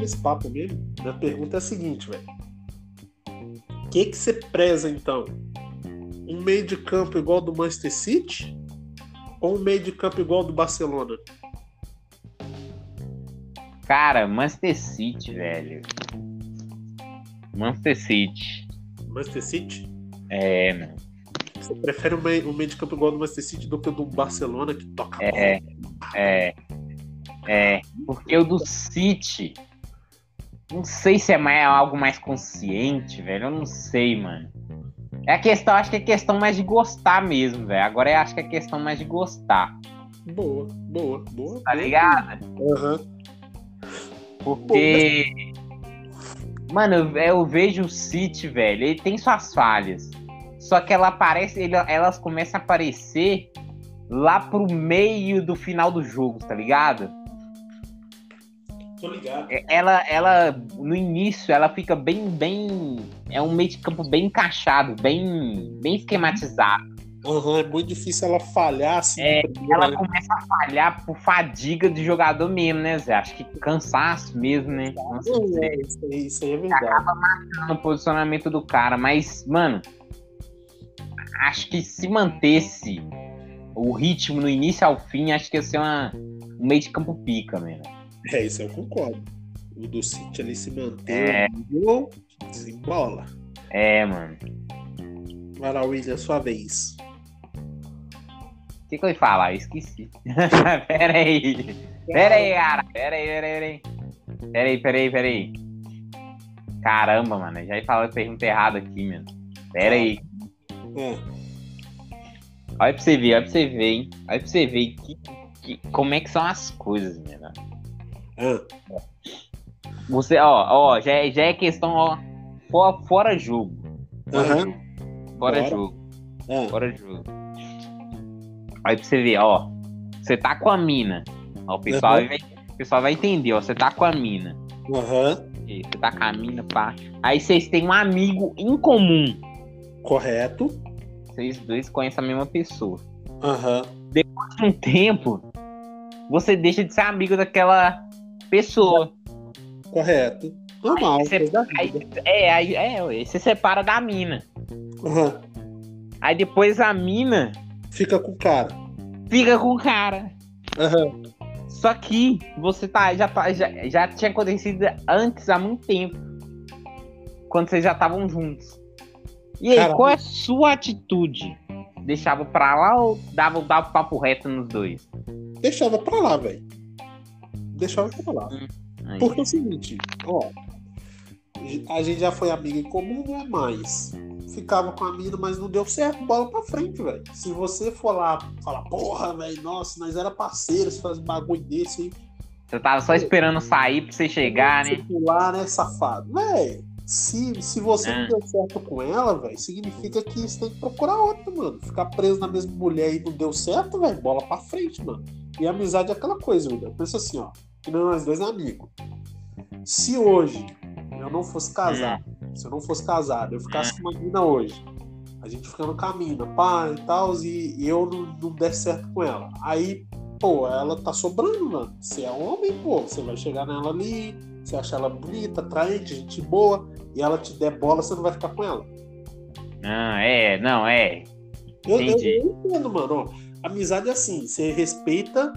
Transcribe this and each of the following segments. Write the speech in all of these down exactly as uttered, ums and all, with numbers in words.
nesse papo mesmo, minha pergunta é a seguinte, velho. O que que você preza, então? Um meio de campo igual do Manchester City? Ou um meio de campo igual do Barcelona? Cara, Manchester City, velho. Manchester City. Manchester City? É, mano. Você prefere um meio, um meio de campo igual do Manchester City do que o do Barcelona, que toca a bola? É, é. É, porque o do City, não sei se é mais, algo mais consciente, velho, eu não sei, mano. É a questão, acho que é questão mais de gostar mesmo, velho, agora eu acho que é questão mais de gostar. Boa, boa, boa. Tá boa, ligado? Aham. Uhum. Porque, boa. Mano, eu, eu vejo o City, velho, ele tem suas falhas, só que ela aparece, ele, elas começam a aparecer lá pro meio do final do jogo, tá ligado? Tô ligado. Ela, ela, no início, ela fica bem, bem... É um meio de campo bem encaixado, bem, bem esquematizado. Uhum, é muito difícil ela falhar assim. É, ela começa a falhar por fadiga de jogador mesmo, né, Zé? Acho que cansaço mesmo, né? É, isso aí, isso aí é verdade. Acaba matando o posicionamento do cara, mas, mano, acho que se mantesse o ritmo no início ao fim, acho que ia ser uma, um meio de campo pica, mesmo. É, isso eu concordo. O do City ali se mantém. É. Desembola. É, mano. Vai lá, William, sua vez. O que, que eu ia falar? Eu esqueci. Pera aí. Pera aí, cara. Pera aí, pera aí, pera aí. Pera aí, pera aí. Caramba, mano. Eu já ia falar pergunta errada aqui, mano. Pera aí. É. Olha pra você ver, olha pra você ver, hein. Olha pra você ver que, que, como é que são as coisas, mano. Você, ó, ó, já, já é questão, ó, fora, fora jogo. Fora uhum. jogo. Fora Bora. jogo. Uhum. Fora jogo. Aí pra você ver, ó. Você tá com a mina. Ó, o pessoal, uhum. vai, o pessoal vai entender, ó. Você tá com a mina. Uhum. Você tá com a mina, pá. Aí vocês têm um amigo em comum. Correto. Vocês dois conhecem a mesma pessoa. Uhum. Depois de um tempo, você deixa de ser amigo daquela pessoa. Correto. Normal. Aí você, aí, é, aí, é, aí você separa da mina. Uhum. Aí depois a mina fica com o cara. Fica com o cara. Uhum. Só que você tá, já, já, já tinha acontecido antes há muito tempo. Quando vocês já estavam juntos. E aí, Caramba. Qual é a sua atitude? Deixava pra lá ou dava, dava o papo reto nos dois? Deixava pra lá, velho. Deixava pra lá. Hum, Porque é o seguinte, ó. A gente já foi amiga em comum, não é mais. Ficava com a mina, mas não deu certo. Bola pra frente, velho. Se você for lá falar, porra, velho, nossa, nós era parceiros, faz um bagulho desse, hein? Você tava só esperando sair pra você chegar, né? Circular, né, safado. Véi, se, se você não, não deu certo com ela, velho, significa que você tem que procurar outra, mano. Ficar preso na mesma mulher e não deu certo, velho, bola pra frente, mano. E a amizade é aquela coisa, velho. Eu penso assim, ó. Que nós dois amigos. Se hoje eu não fosse casado, se eu não fosse casado, eu ficasse com uma mina hoje, a gente fica no caminho, pá e tal, e, e eu não, não der certo com ela. Aí, pô, ela tá sobrando, mano. Você é homem, pô. Você vai chegar nela ali, você acha ela bonita, atraente, gente boa, e ela te der bola, você não vai ficar com ela. Não, é, não, é. Entendi. Eu, eu, eu entendo, mano. Ó, amizade é assim, você respeita.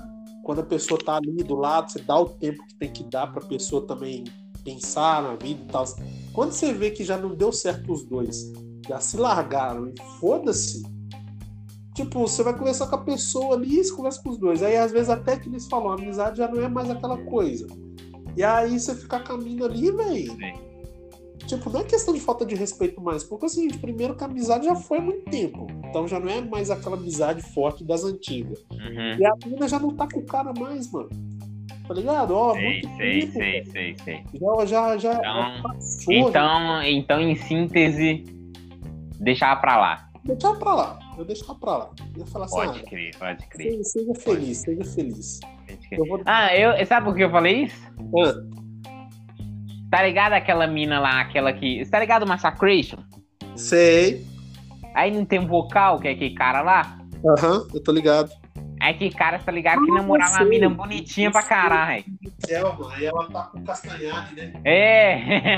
Quando a pessoa tá ali do lado, você dá o tempo que tem que dar pra pessoa também pensar na vida e tal. Quando você vê que já não deu certo os dois, já se largaram e foda-se, tipo, você vai conversar com a pessoa ali e você conversa com os dois. Aí, às vezes, até que eles falam, a amizade já não é mais aquela coisa. E aí, você fica caminhando ali, velho. Tipo, não é questão de falta de respeito mais. Porque, assim, primeiro que a amizade já foi há muito tempo. Então já não é mais aquela amizade forte das antigas. Uhum. E a mina já não tá com o cara mais, mano. Tá ligado? Ó, sei, muito sei, tempo, sei, sei, sei. Já, já, já então, passou. Então, já. Então, em síntese, deixar pra lá. Deixar pra lá. Eu deixar pra lá. Eu ia falar pode assim, crer, ah, pode crer. Seja, seja pode feliz, crer. seja feliz. Eu vou... Ah, eu, sabe por que eu falei isso? Ah. Tá ligado aquela mina lá, aquela que... Tá ligado o Massacration? Sei. Aí não tem um vocal, que é aquele cara lá? Aham, uhum, eu tô ligado. Aí que cara, tá ligado, que namorava uma mina bonitinha pra caralho. Selma, aí ela tá com Castanhari, né? É.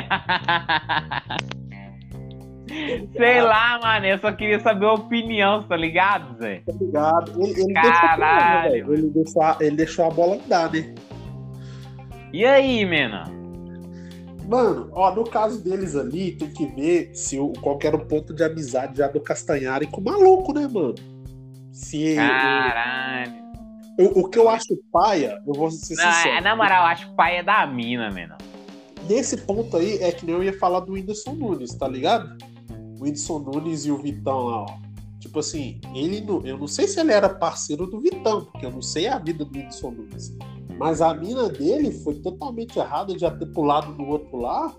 Sei lá, mano, eu só queria saber a opinião, tá ligado, Zé? Tá ligado. Ele, ele caralho. Deixou ele, deixou a, ele deixou a bola andar, né? E aí, mena? Mano, ó, no caso deles ali, tem que ver se o, qual era o ponto de amizade já do Castanhari com o maluco, né, mano? Se caralho. Eu, eu, o que eu acho paia, eu vou ser não, sincero. Na moral, eu acho paia da mina, mena. Nesse ponto aí, é que nem eu ia falar do Whindersson Nunes, tá ligado? O Whindersson Nunes e o Vitão lá, ó. Tipo assim, ele não, eu não sei se ele era parceiro do Vitão, porque eu não sei a vida do Whindersson Nunes. Mas a mina dele foi totalmente errada de ter pulado do outro lá,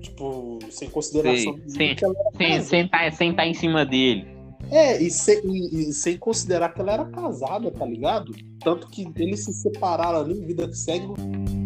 tipo, sem consideração. Sim, sem, que ela era sem, sem, tá, sem tá em cima dele. É, e sem, e, e sem considerar que ela era casada, tá ligado? Tanto que eles se separaram ali, vida que segue.